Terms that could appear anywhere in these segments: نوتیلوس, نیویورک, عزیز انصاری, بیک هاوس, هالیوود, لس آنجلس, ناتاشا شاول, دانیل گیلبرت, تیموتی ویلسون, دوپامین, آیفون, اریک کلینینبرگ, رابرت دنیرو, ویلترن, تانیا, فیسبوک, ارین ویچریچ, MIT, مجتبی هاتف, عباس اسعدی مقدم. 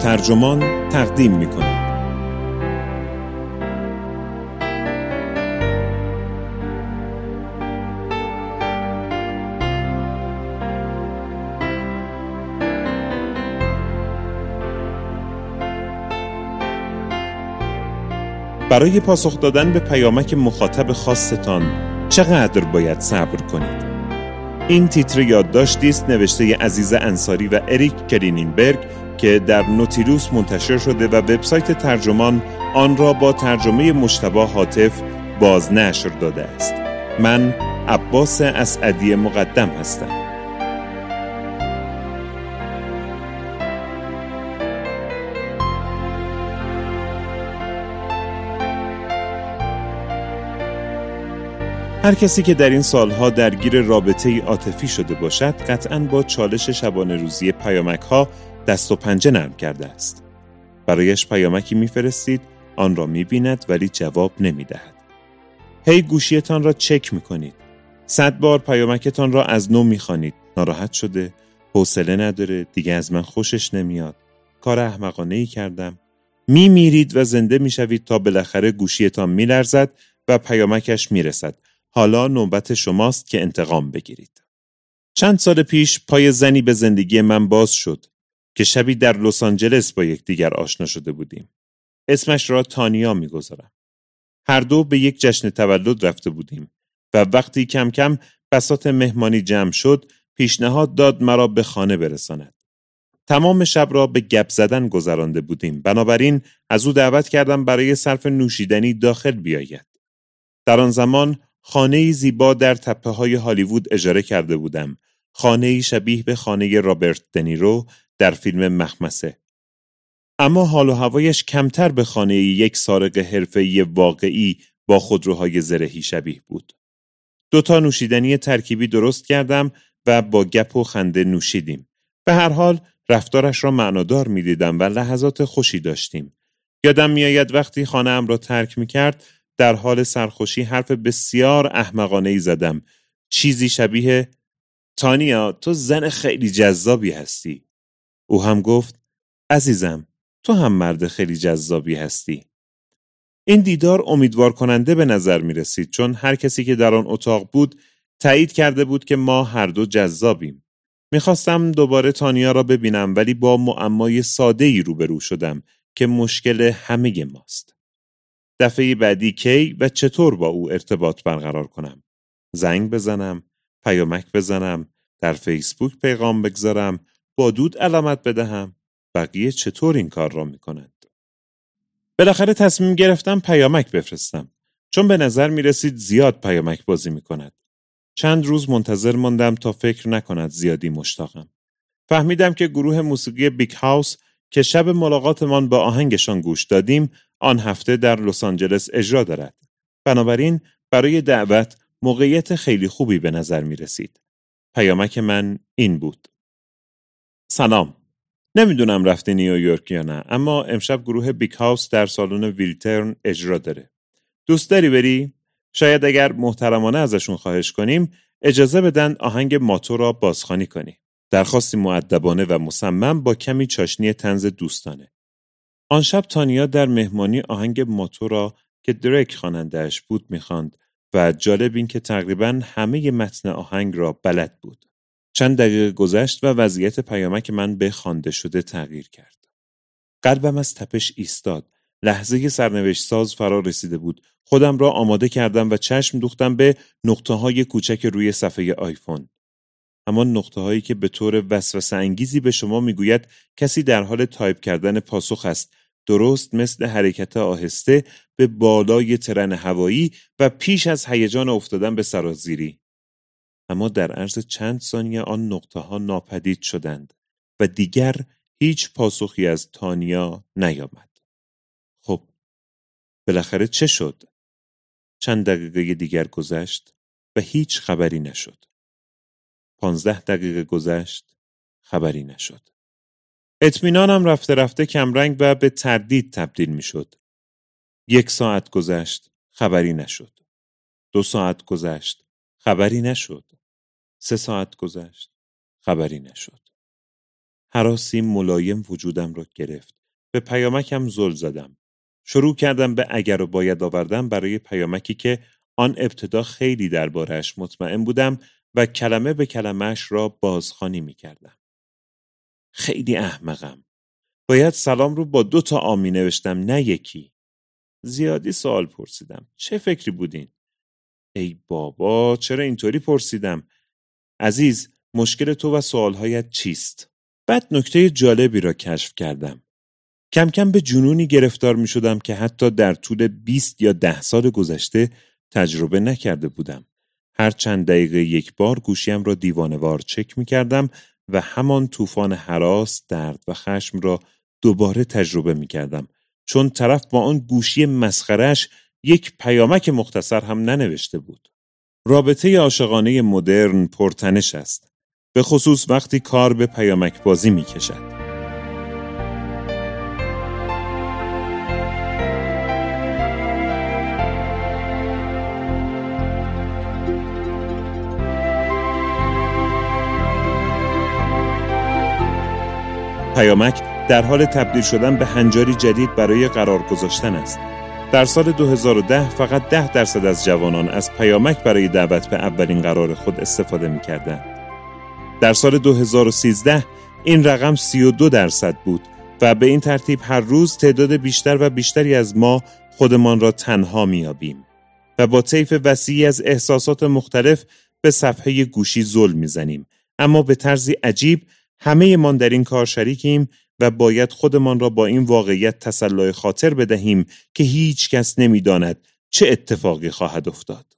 ترجمان تقدیم می‌کند. برای پاسخ دادن به پیامک مخاطب خاصتان چقدر باید صبر کنید؟ این تیتر یادداشتی است نوشته عزیز انصاری و اریک کلینینبرگ که در نوتیلوس منتشر شده و وبسایت ترجمان آن را با ترجمه مجتبی هاتف بازنشر داده است. من عباس اسعدی مقدم هستم. هر کسی که در این سالها درگیر رابطه‌ای عاطفی شده باشد، قطعاً با چالش شبانه روزی پیامک‌ها دست و پنجه نرم کرده است. برایش پیامکی می‌فرستید، آن را می‌بیند ولی جواب نمی‌دهد. هی گوشی‌تان را چک می‌کنید. 100 بار پیامکتان را از نو می‌خوانید. ناراحت شده، حوصله نداره، دیگه از من خوشش نمیاد. کار احمقانه‌ای کردم. می‌میرید و زنده می‌شوید تا بالاخره گوشی‌تان می‌لرزد و پیامکش می‌رسد. حالا نوبت شماست که انتقام بگیرید. چند سال پیش پای زنی به زندگی من باز شد که شبی در لس آنجلس با یکدیگر آشنا شده بودیم. اسمش را تانیا می‌گذارم. هر دو به یک جشن تولد رفته بودیم و وقتی کم کم بساط مهمانی جمع شد، پیشنهاد داد مرا به خانه برساند. تمام شب را به گپ زدن گذرانده بودیم. بنابراین از او دعوت کردم برای صرف نوشیدنی داخل بیاید. در آن زمان خانه‌ای زیبا در تپه‌های هالیوود اجاره کرده بودم. خانه‌ای شبیه به خانه رابرت دنیرو در فیلم مخمسه. اما حال و هوایش کمتر به خانه یک سارق حرفه‌ای واقعی با خودروهای زرهی شبیه بود. 2 تا نوشیدنی ترکیبی درست کردم و با گپ و خنده نوشیدیم. به هر حال رفتارش را معنادار می‌دیدم و لحظات خوشی داشتیم. یادم می‌آید وقتی خانه‌ام را ترک می‌کرد، در حال سرخوشی حرف بسیار احمقانه‌ای زدم. چیزی شبیه تانیا تو زن خیلی جذابی هستی. او هم گفت عزیزم تو هم مرد خیلی جذابی هستی. این دیدار امیدوار کننده به نظر می رسید چون هر کسی که در آن اتاق بود تایید کرده بود که ما هر دو جذابیم. می خواستم دوباره تانیا را ببینم ولی با معمای ساده‌ای روبرو شدم که مشکل همه ماست. دفعه بعدی کی و چطور با او ارتباط برقرار کنم؟ زنگ بزنم، پیامک بزنم، در فیسبوک پیغام بگذارم، با دود علامت بدهم؟ بقیه چطور این کار را میکنند؟ بالاخره تصمیم گرفتم پیامک بفرستم چون به نظر میرسید زیاد پیامک بازی میکند. چند روز منتظر ماندم تا فکر نکند زیادی مشتاقم. فهمیدم که گروه موسیقی بیک هاوس که شب ملاقاتمان با آهنگشان گوش دادیم آن هفته در لس آنجلس اجرا دارد. بنابراین برای دعوت موقعیت خیلی خوبی به نظر می رسید. پیامک من این بود: سلام. نمیدونم رفتی نیویورک یا نه، اما امشب گروه بیک هاوس در سالن ویلترن اجرا داره. دوست داری بری؟ شاید اگر محترمانه ازشون خواهش کنیم اجازه بدن آهنگ ماتو را بازخوانی کنی. درخواستی مؤدبانه و مصمم با کمی چاشنی طنز دوستانه. آن شب تانیا در مهمانی آهنگ ماتورا که دریک خواننده‌اش بود می‌خواند و جالب این که تقریباً همه متن آهنگ را بلد بود. چند دقیقه گذشت و وضعیت پیامک من به خوانده شده تغییر کرد. قلبم از تپش ایستاد. لحظه سرنوشت ساز فرا رسیده بود. خودم را آماده کردم و چشم دوختم به نقطه‌های کوچک روی صفحه آیفون. همان نقطه‌هایی که به طور وسوسه‌انگیزی به شما میگوید کسی در حال تایپ کردن پاسخ است، درست مثل حرکت آهسته به بالای ترن هوایی و پیش از هیجان افتادن به سرازیری. اما در عرض چند ثانیه آن نقطه‌ها ناپدید شدند و دیگر هیچ پاسخی از تانیا نیامد. خب، بالاخره چه شد؟ چند دقیقه دیگر گذشت و هیچ خبری نشد. 15 دقیقه گذشت، خبری نشد. اطمینانم رفته رفته کمرنگ و به تردید تبدیل می شد. 1 ساعت گذشت، خبری نشد. 2 ساعت گذشت، خبری نشد. 3 ساعت گذشت، خبری نشد. هراسی ملایم وجودم را گرفت. به پیامکم زل زدم. شروع کردم به اگر و باید آوردم برای پیامکی که آن ابتدا خیلی درباره‌اش مطمئن بودم و کلمه به کلمه‌اش را بازخوانی می‌کردم. خیلی احمقم. باید سلام رو با 2 تا آ می نوشتم نه یکی. زیادی سوال پرسیدم. چه فکری بودین؟ ای بابا چرا اینطوری پرسیدم؟ عزیز مشکل تو و سوالهایت چیست؟ بعد نکته جالبی را کشف کردم. کم کم به جنونی گرفتار می شدم که حتی در طول 20 یا 10 سال گذشته تجربه نکرده بودم. هر چند دقیقه یک بار گوشیم را دیوانه‌وار چک می کردم و همان طوفان هراس، درد و خشم را دوباره تجربه می کردم. چون طرف با آن گوشی مسخره‌اش یک پیامک مختصر هم ننوشته بود. رابطه عاشقانه مدرن پرتنش است. به خصوص وقتی کار به پیامک بازی می کشد. پیامک در حال تبدیل شدن به هنجاری جدید برای قرار گذاشتن است. در سال 2010 فقط 10% از جوانان از پیامک برای دعوت به اولین قرار خود استفاده می‌کردند. در سال 2013 این رقم 32% بود و به این ترتیب هر روز تعداد بیشتر و بیشتری از ما خودمان را تنها می‌یابیم و با طیف وسیعی از احساسات مختلف به صفحه گوشی زل می‌زنیم. اما به طرزی عجیب همه ما در این کار شریکیم و باید خودمان را با این واقعیت تسلای خاطر بدهیم که هیچ کس نمی‌داند چه اتفاقی خواهد افتاد.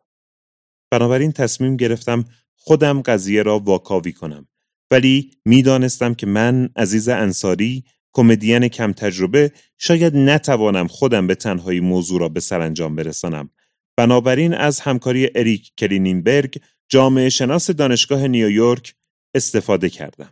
بنابراین تصمیم گرفتم خودم قضیه را واکاوی کنم. ولی می‌دانستم که من، عزیز انصاری، کمدین کم تجربه، شاید نتوانم خودم به تنهایی موضوع را به سرانجام برسانم. بنابراین از همکاری اریک کلینینبرگ، جامعه شناس دانشگاه نیویورک، استفاده کردم.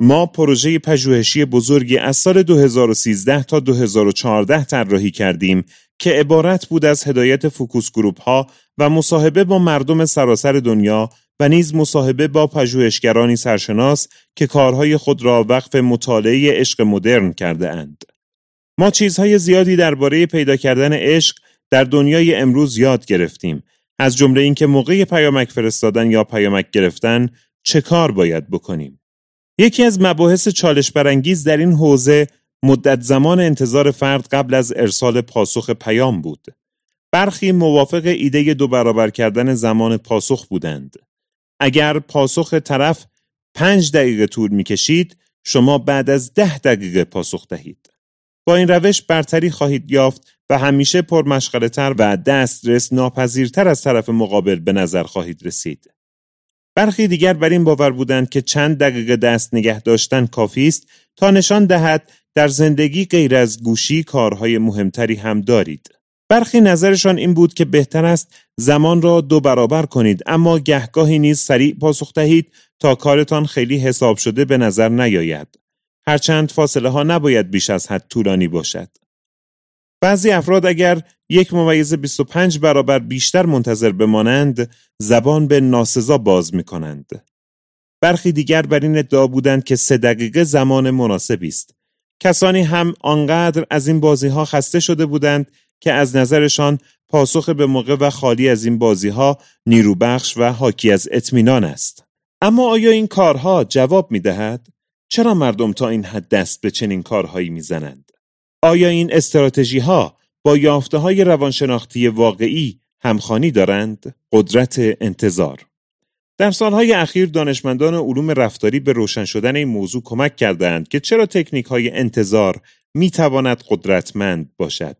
ما پروژه پژوهشی بزرگی از سال 2013 تا 2014 طراحی کردیم که عبارت بود از هدایت فوکوس گروپ ها و مصاحبه با مردم سراسر دنیا و نیز مصاحبه با پژوهشگرانی سرشناس که کارهای خود را وقف مطالعه عشق مدرن کرده اند. ما چیزهای زیادی درباره پیدا کردن عشق در دنیای امروز یاد گرفتیم، از جمله اینکه موقع پیامک فرستادن یا پیامک گرفتن چه کار باید بکنیم. یکی از مباحث چالش برانگیز در این حوزه مدت زمان انتظار فرد قبل از ارسال پاسخ پیام بود. برخی موافق ایده 2 برابر کردن زمان پاسخ بودند. اگر پاسخ طرف 5 دقیقه طول می‌کشید، شما بعد از 10 دقیقه پاسخ دهید. با این روش برتری خواهید یافت و همیشه پرمشغله‌تر و دسترس ناپذیرتر از طرف مقابل به نظر خواهید رسید. برخی دیگر بر این باور بودند که چند دقیقه دست نگه داشتن کافی است تا نشان دهد در زندگی غیر از گوشی کارهای مهمتری هم دارید. برخی نظرشان این بود که بهتر است زمان را 2 برابر کنید، اما گهگاهی نیز سریع پاسخ دهید تا کارتان خیلی حساب شده به نظر نیاید. هرچند فاصله ها نباید بیش از حد طولانی باشد. بعضی افراد اگر 1.25 برابر بیشتر منتظر بمانند، زبان به ناسزا باز می‌کنند. برخی دیگر بر این ادعا بودند که 3 دقیقه زمان مناسبی است. کسانی هم آنقدر از این بازی‌ها خسته شده بودند که از نظرشان پاسخ به موقع و خالی از این بازی‌ها نیروبخش و حاکی از اطمینان است. اما آیا این کارها جواب می‌دهد؟ چرا مردم تا این حد دست به چنین کارهایی می‌زنند؟ آیا این استراتژی‌ها با یافته‌های روانشناختی واقعی همخوانی دارند؟ قدرت انتظار. در سالهای اخیر دانشمندان علوم رفتاری به روشن شدن این موضوع کمک کردند که چرا تکنیک‌های انتظار می‌تواند قدرتمند باشد.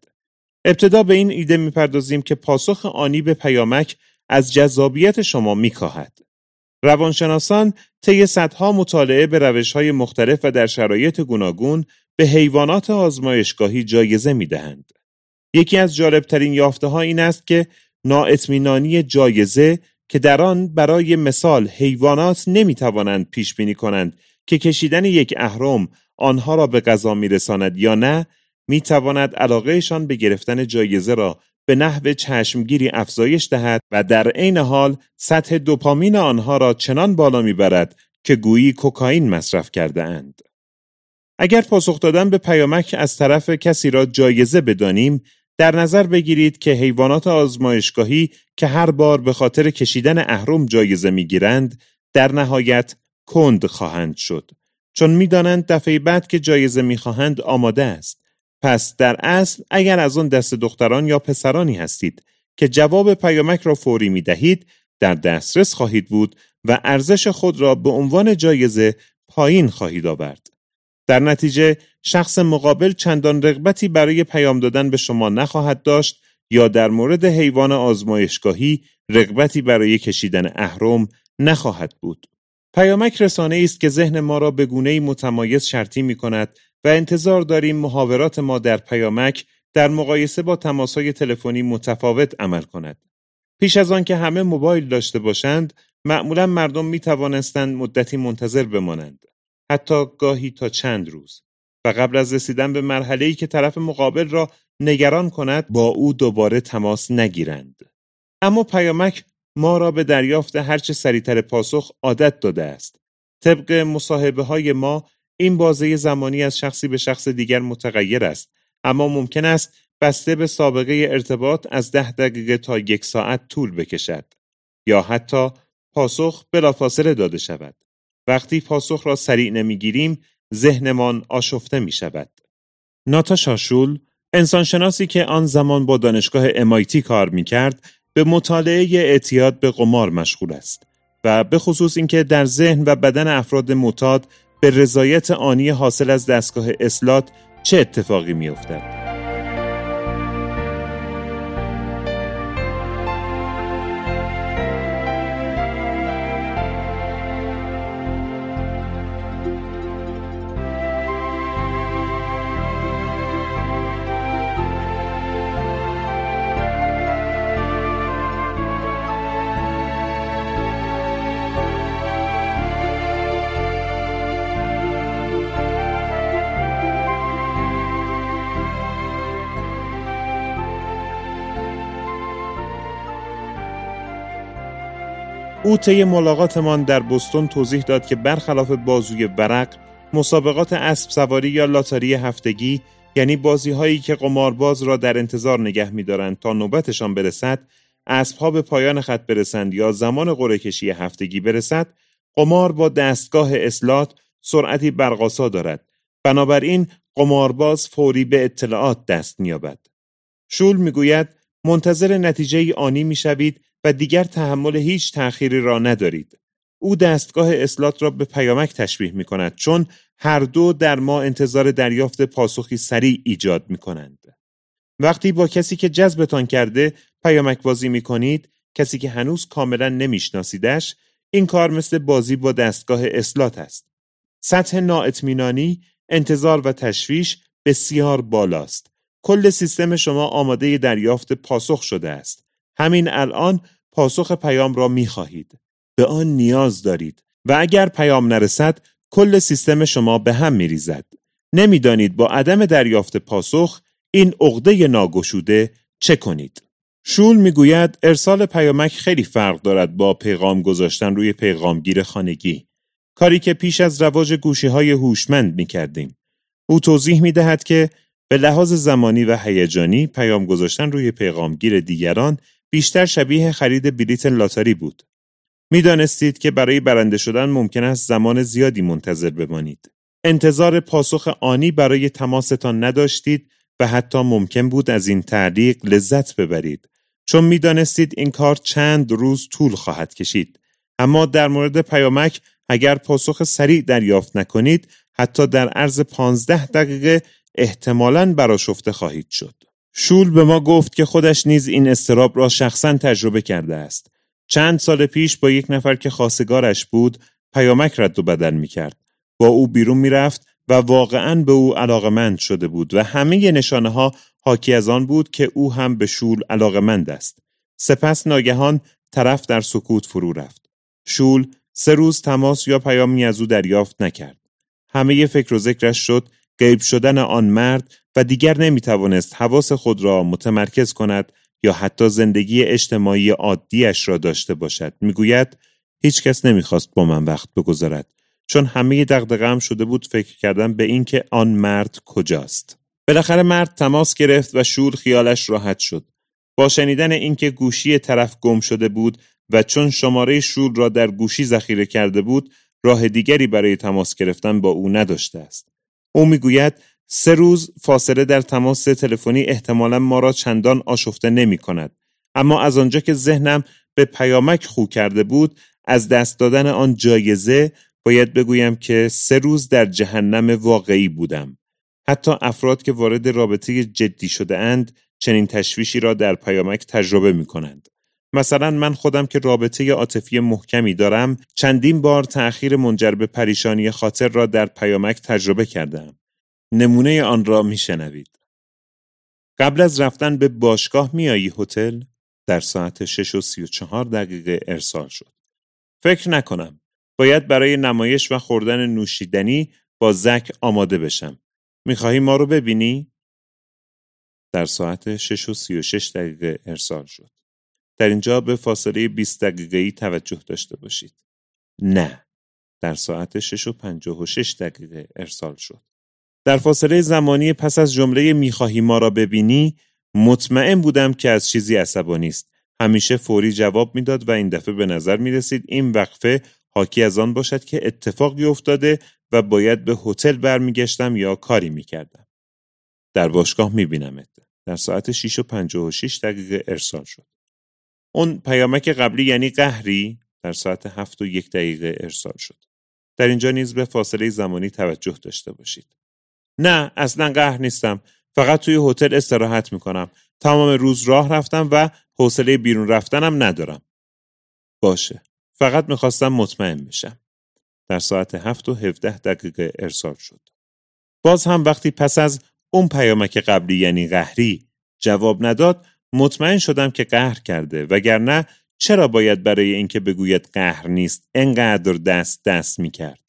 ابتدا به این ایده می‌پردازیم که پاسخ آنی به پیامک از جذابیت شما می‌کاهد. روانشناسان طی صدها مطالعه به روش‌های مختلف و در شرایط گوناگون به حیوانات آزمایشگاهی جایزه می‌دهند. یکی از جالبترین یافته‌ها این است که نااطمینانی جایزه که در آن برای مثال حیوانات نمی‌توانند پیش‌بینی کنند که کشیدن یک اهرم آنها را به قضا می‌رساند یا نه، می‌تواند علاقه‌شان به گرفتن جایزه را به نحو چشمگیری افزایش دهد و در عین حال سطح دوپامین آنها را چنان بالا می‌برد که گویی کوکائین مصرف کرده‌اند. اگر پاسخ دادن به پیامک از طرف کسی را جایزه بدانیم، در نظر بگیرید که حیوانات آزمایشگاهی که هر بار به خاطر کشیدن اهرم جایزه می‌گیرند، در نهایت کند خواهند شد، چون می‌دانند دفعه بعد که جایزه می‌خواهند آماده است. پس در اصل اگر از آن دست دختران یا پسرانی هستید که جواب پیامک را فوری می‌دهید، در دسترس خواهید بود و ارزش خود را به عنوان جایزه پایین خواهید آورد. در نتیجه شخص مقابل چندان رغبتی برای پیام دادن به شما نخواهد داشت یا در مورد حیوان آزمایشگاهی رغبتی برای کشیدن اهرم نخواهد بود. پیامک رسانه است که ذهن ما را به گونه‌ای متمایز شرطی می‌کند و انتظار داریم محاورات ما در پیامک در مقایسه با تماس‌های تلفنی متفاوت عمل کند. پیش از آن که همه موبایل داشته باشند، معمولاً مردم می‌توانستند مدتی منتظر بمانند، حتی گاهی تا چند روز، و قبل از رسیدن به مرحله‌ای که طرف مقابل را نگران کند با او دوباره تماس نگیرند. اما پیامک ما را به دریافت هرچه سریعتر پاسخ عادت داده است. طبق مصاحبه‌های ما این بازه زمانی از شخصی به شخص دیگر متغیر است، اما ممکن است بسته به سابقه ارتباط از 10 دقیقه تا 1 ساعت طول بکشد یا حتی پاسخ بلافاصله داده شود. وقتی پاسخ را سریع نمیگیریم، ذهنمان آشفته می شود. ناتاشا شاول، انسانشناسی که آن زمان با دانشگاه MIT کار می کرد، به مطالعه اعتیاد به قمار مشغول است و به خصوص اینکه در ذهن و بدن افراد معتاد به رضایت آنی حاصل از دستگاه اصلاط چه اتفاقی می افتد. او طی ملاقاتمان در بوستون توضیح داد که برخلاف بازوی ورق، مسابقات اسب سواری یا لاتاری هفتگی، یعنی بازی‌هایی که قمارباز را در انتظار نگه می‌دارند تا نوبتشان برسد، اسب‌ها به پایان خط برسند یا زمان قرعه‌کشی هفتگی برسد، قمار با دستگاه اصلاط سرعتی برق‌آسا دارد. بنابراین قمارباز فوری به اطلاعات دست می‌یابد. شول می‌گوید منتظر نتیجه آنی می‌شوید و دیگر تحمل هیچ تأخیری را ندارید. او دستگاه اصلاط را به پیامک تشبیه می کند، چون هر دو در ما انتظار دریافت پاسخی سریع ایجاد می کنند. وقتی با کسی که جذبتان کرده پیامک بازی می کنید، کسی که هنوز کاملا نمی شناسیدش، این کار مثل بازی با دستگاه اصلاط است. سطح نااطمینانی، انتظار و تشویش بسیار بالاست. کل سیستم شما آماده دریافت پاسخ شده است. همین الان پاسخ پیام را می‌خواهید. به آن نیاز دارید و اگر پیام نرسد کل سیستم شما به هم می‌ریزد. نمی‌دانید با عدم دریافت پاسخ این عقده ناگشوده چه کنید. شول می‌گوید ارسال پیامک خیلی فرق دارد با پیغام گذاشتن روی پیغامگیر خانگی، کاری که پیش از رواج گوشی‌های هوشمند می‌کردیم. او توضیح می‌دهد که به لحاظ زمانی و هیجانی پیام گذاشتن روی پیغامگیر دیگران بیشتر شبیه خرید بلیت لاتاری بود. می‌دانستید که برای برنده شدن ممکن است زمان زیادی منتظر بمانید. انتظار پاسخ آنی برای تماستان نداشتید و حتی ممکن بود از این تعلیق لذت ببرید، چون می‌دانستید این کار چند روز طول خواهد کشید. اما در مورد پیامک اگر پاسخ سریع دریافت نکنید، حتی در عرض 15 دقیقه احتمالاً برآشفته خواهید شد. شول به ما گفت که خودش نیز این اضطراب را شخصاً تجربه کرده است. چند سال پیش با یک نفر که خواستگارش بود، پیامک رد و بدل می‌کرد. با او بیرون می‌رفت و واقعاً به او علاقه‌مند شده بود و همه نشانه‌ها حاکی از آن بود که او هم به شول علاقه‌مند است. سپس ناگهان طرف در سکوت فرو رفت. شول 3 روز تماس یا پیامی از او دریافت نکرد. همه فکر و ذکرش شد غیب شدن آن مرد و دیگر نمیتوانست حواس خود را متمرکز کند یا حتی زندگی اجتماعی عادیش را داشته باشد. میگوید هیچ کس نمیخواست با من وقت بگذارد، چون همه دغدغه‌ام شده بود فکر کردم به این که آن مرد کجاست. بالاخره مرد تماس گرفت و شور خیالش راحت شد. با شنیدن اینکه گوشی طرف گم شده بود و چون شماره شور را در گوشی ذخیره کرده بود، راه دیگری برای تماس گرفتن با او نداشته است. او میگوید 3 روز فاصله در تماس تلفنی احتمالاً ما را چندان آشفته نمی‌کند، اما از آنجا که ذهنم به پیامک خو کرده بود از دست دادن آن جایزه، باید بگویم که 3 روز در جهنم واقعی بودم. حتی افراد که وارد رابطه جدی شده اند چنین تشویشی را در پیامک تجربه می کنند. مثلا من خودم که رابطه عاطفی محکمی دارم چندین بار تأخیر منجر به پریشانی خاطر را در پیامک تجربه کردم. نمونه آن را می شنوید. قبل از رفتن به باشگاه می آیی هتل؟ در ساعت 6:34 ارسال شد. فکر نکنم. باید برای نمایش و خوردن نوشیدنی با زک آماده بشم. میخواهی ما رو ببینی؟ در ساعت 6:36 ارسال شد. در اینجا به فاصله 20 دقیقه‌ای توجه داشته باشید. نه. در ساعت 6:56 ارسال شد. در فاصله زمانی پس از جمله میخواهی ما را ببینی، مطمئن بودم که از چیزی عصبانی است. همیشه فوری جواب میداد و این دفعه به نظر میرسید این وقفه حاکی از آن باشد که اتفاقی افتاده و باید به هتل برمیگشتم یا کاری میکردم. در باشگاه میبینمت. در ساعت 6:56 ارسال شد. اون پیامک قبلی یعنی قهری در ساعت 7:01 ارسال شد. در اینجا نیز به فاصله زمانی توجه داشته باشید. نه، اصلا قهر نیستم. فقط توی هتل استراحت میکنم. تمام روز راه رفتم و حوصله بیرون رفتنم ندارم. باشه. فقط میخواستم مطمئن بشم. در ساعت 7:17 ارسال شد. باز هم وقتی پس از اون پیامک قبلی یعنی قهری جواب نداد، مطمئن شدم که قهر کرده، وگرنه چرا باید برای اینکه بگوید قهر نیست انقدر دست میکرد.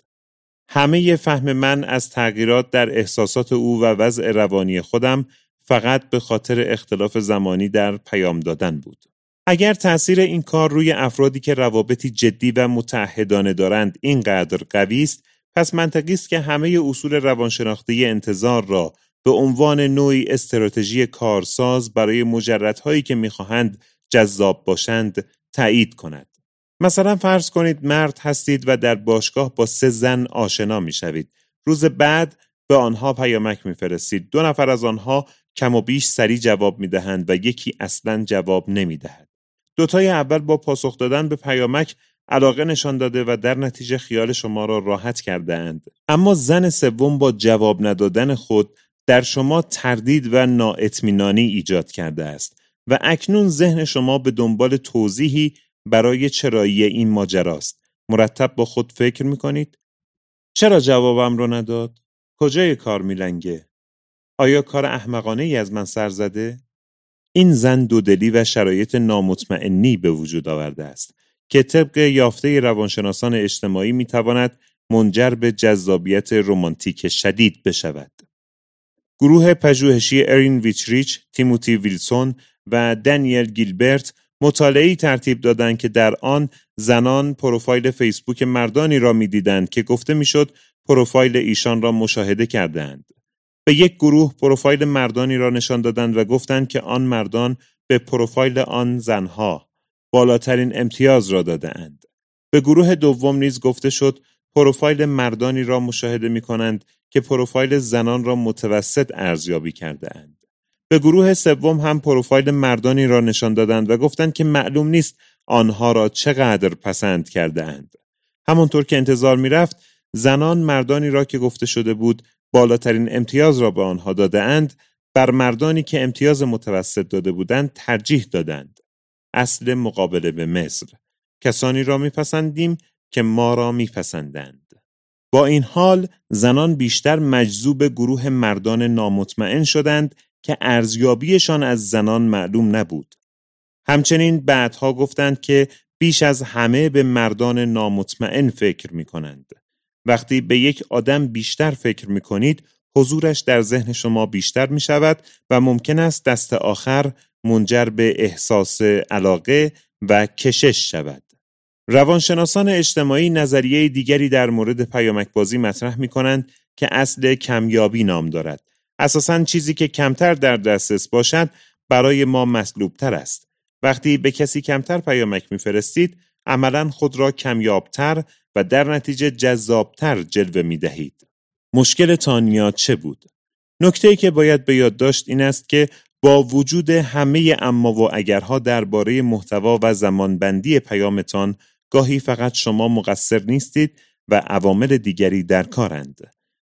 همه ی فهم من از تغییرات در احساسات او و وضع روانی خودم فقط به خاطر اختلاف زمانی در پیام دادن بود. اگر تأثیر این کار روی افرادی که روابطی جدی و متعهدانه دارند اینقدر قوی است، پس منطقی است که همه اصول روانشناختی انتظار را به عنوان نوعی استراتژی کارساز برای مجردهایی که می‌خواهند جذاب باشند تایید کند. مثلا فرض کنید مرد هستید و در باشگاه با 3 زن آشنا می‌شوید. روز بعد به آنها پیامک می‌فرستید. 2 نفر از آنها کم و بیش سریع جواب می‌دهند و یکی اصلاً جواب نمی‌دهد. 2 تای اول با پاسخ دادن به پیامک علاقه نشان داده و در نتیجه خیال شما را راحت کرده اند. اما زن سوم با جواب ندادن خود در شما تردید و نااطمینانی ایجاد کرده است و اکنون ذهن شما به دنبال توضیحی برای چرایی این ماجراست. مرتب با خود فکر می‌کنید چرا جوابم را نداد؟ کجای کار میلنگه؟ آیا کار احمقانه ای از من سر زده؟ این زن دودلی و شرایط نامطمئنی به وجود آورده است که طبق یافته روانشناسان اجتماعی میتواند منجر به جذابیت رمانتیک شدید بشود. گروه پژوهشی ارین ویچریچ، تیموتی ویلسون و دانیل گیلبرت مطالعه‌ای ترتیب دادند که در آن زنان پروفایل فیسبوک مردانی را میدیدند که گفته میشد پروفایل ایشان را مشاهده کردند. به یک گروه پروفایل مردانی را نشان دادند و گفتند که آن مردان به پروفایل آن زنها بالاترین امتیاز را دادند. به گروه دوم نیز گفته شد پروفایل مردانی را مشاهده می کنند که پروفایل زنان را متوسط ارزیابی کرده اند. به گروه سوم هم پروفایل مردانی را نشان دادند و گفتند که معلوم نیست آنها را چقدر پسند کرده اند. همانطور که انتظار می رفت، زنان مردانی را که گفته شده بود بالاترین امتیاز را به آنها داده اند، بر مردانی که امتیاز متوسط داده بودند ترجیح دادند. اصل مقابله به مصر، کسانی را میپسندیم که ما را میپسندند. با این حال زنان بیشتر مجذوب گروه مردان نامطمئن شدند که ارزیابیشان از زنان معلوم نبود. همچنین بعدها گفتند که بیش از همه به مردان نامطمئن فکر میکنند. وقتی به یک آدم بیشتر فکر می‌کنید، حضورش در ذهن شما بیشتر می‌شود و ممکن است دست آخر منجر به احساس علاقه و کشش شود. روانشناسان اجتماعی نظریه دیگری در مورد پیامک‌بازی مطرح می‌کنند که اصل کمیابی نام دارد. اساساً چیزی که کمتر در دسترس باشد برای ما مطلوب‌تر است. وقتی به کسی کمتر پیامک می‌فرستید، عملاً خود را کمیاب‌تر و در نتیجه جذاب‌تر جلوه می‌دهید. مشکل تانیا چه بود؟ نکته‌ای که باید به یاد داشت این است که با وجود همه اما و اگرها درباره محتوا و زمانبندی پیامتان، گاهی فقط شما مقصر نیستید و عوامل دیگری در کارند.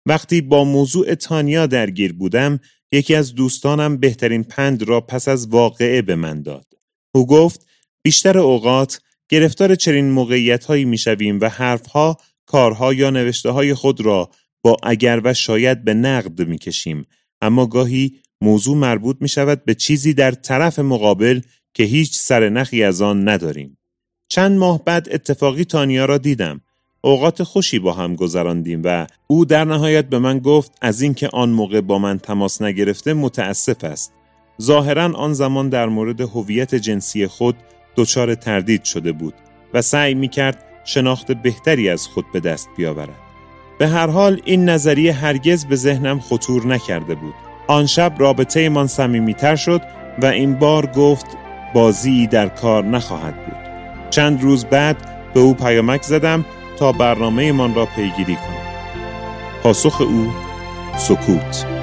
وقتی با موضوع تانیا درگیر بودم، یکی از دوستانم بهترین پند را پس از واقعه به من داد. او گفت بیشتر اوقات گرفتار چنین موقعیت‌هایی می‌شویم و حرف‌ها، کارها یا نوشته‌های خود را با اگر و شاید به نقد می‌کشیم، اما گاهی موضوع مربوط می شود به چیزی در طرف مقابل که هیچ سرنخی از آن نداریم. چند ماه بعد اتفاقی تانیا را دیدم. اوقات خوشی با هم گذراندیم و او در نهایت به من گفت از اینکه آن موقع با من تماس نگرفته متاسف است. ظاهراً آن زمان در مورد هویت جنسی خود دچار تردید شده بود و سعی می کرد شناخت بهتری از خود به دست بیاورد. به هر حال این نظریه هرگز به ذهنم خطور نکرده بود. آن شب رابطه من صمیمیتر شد و این بار گفت بازی در کار نخواهد بود. چند روز بعد به او پیامک زدم تا برنامه من را پیگیری کنم. پاسخ او سکوت.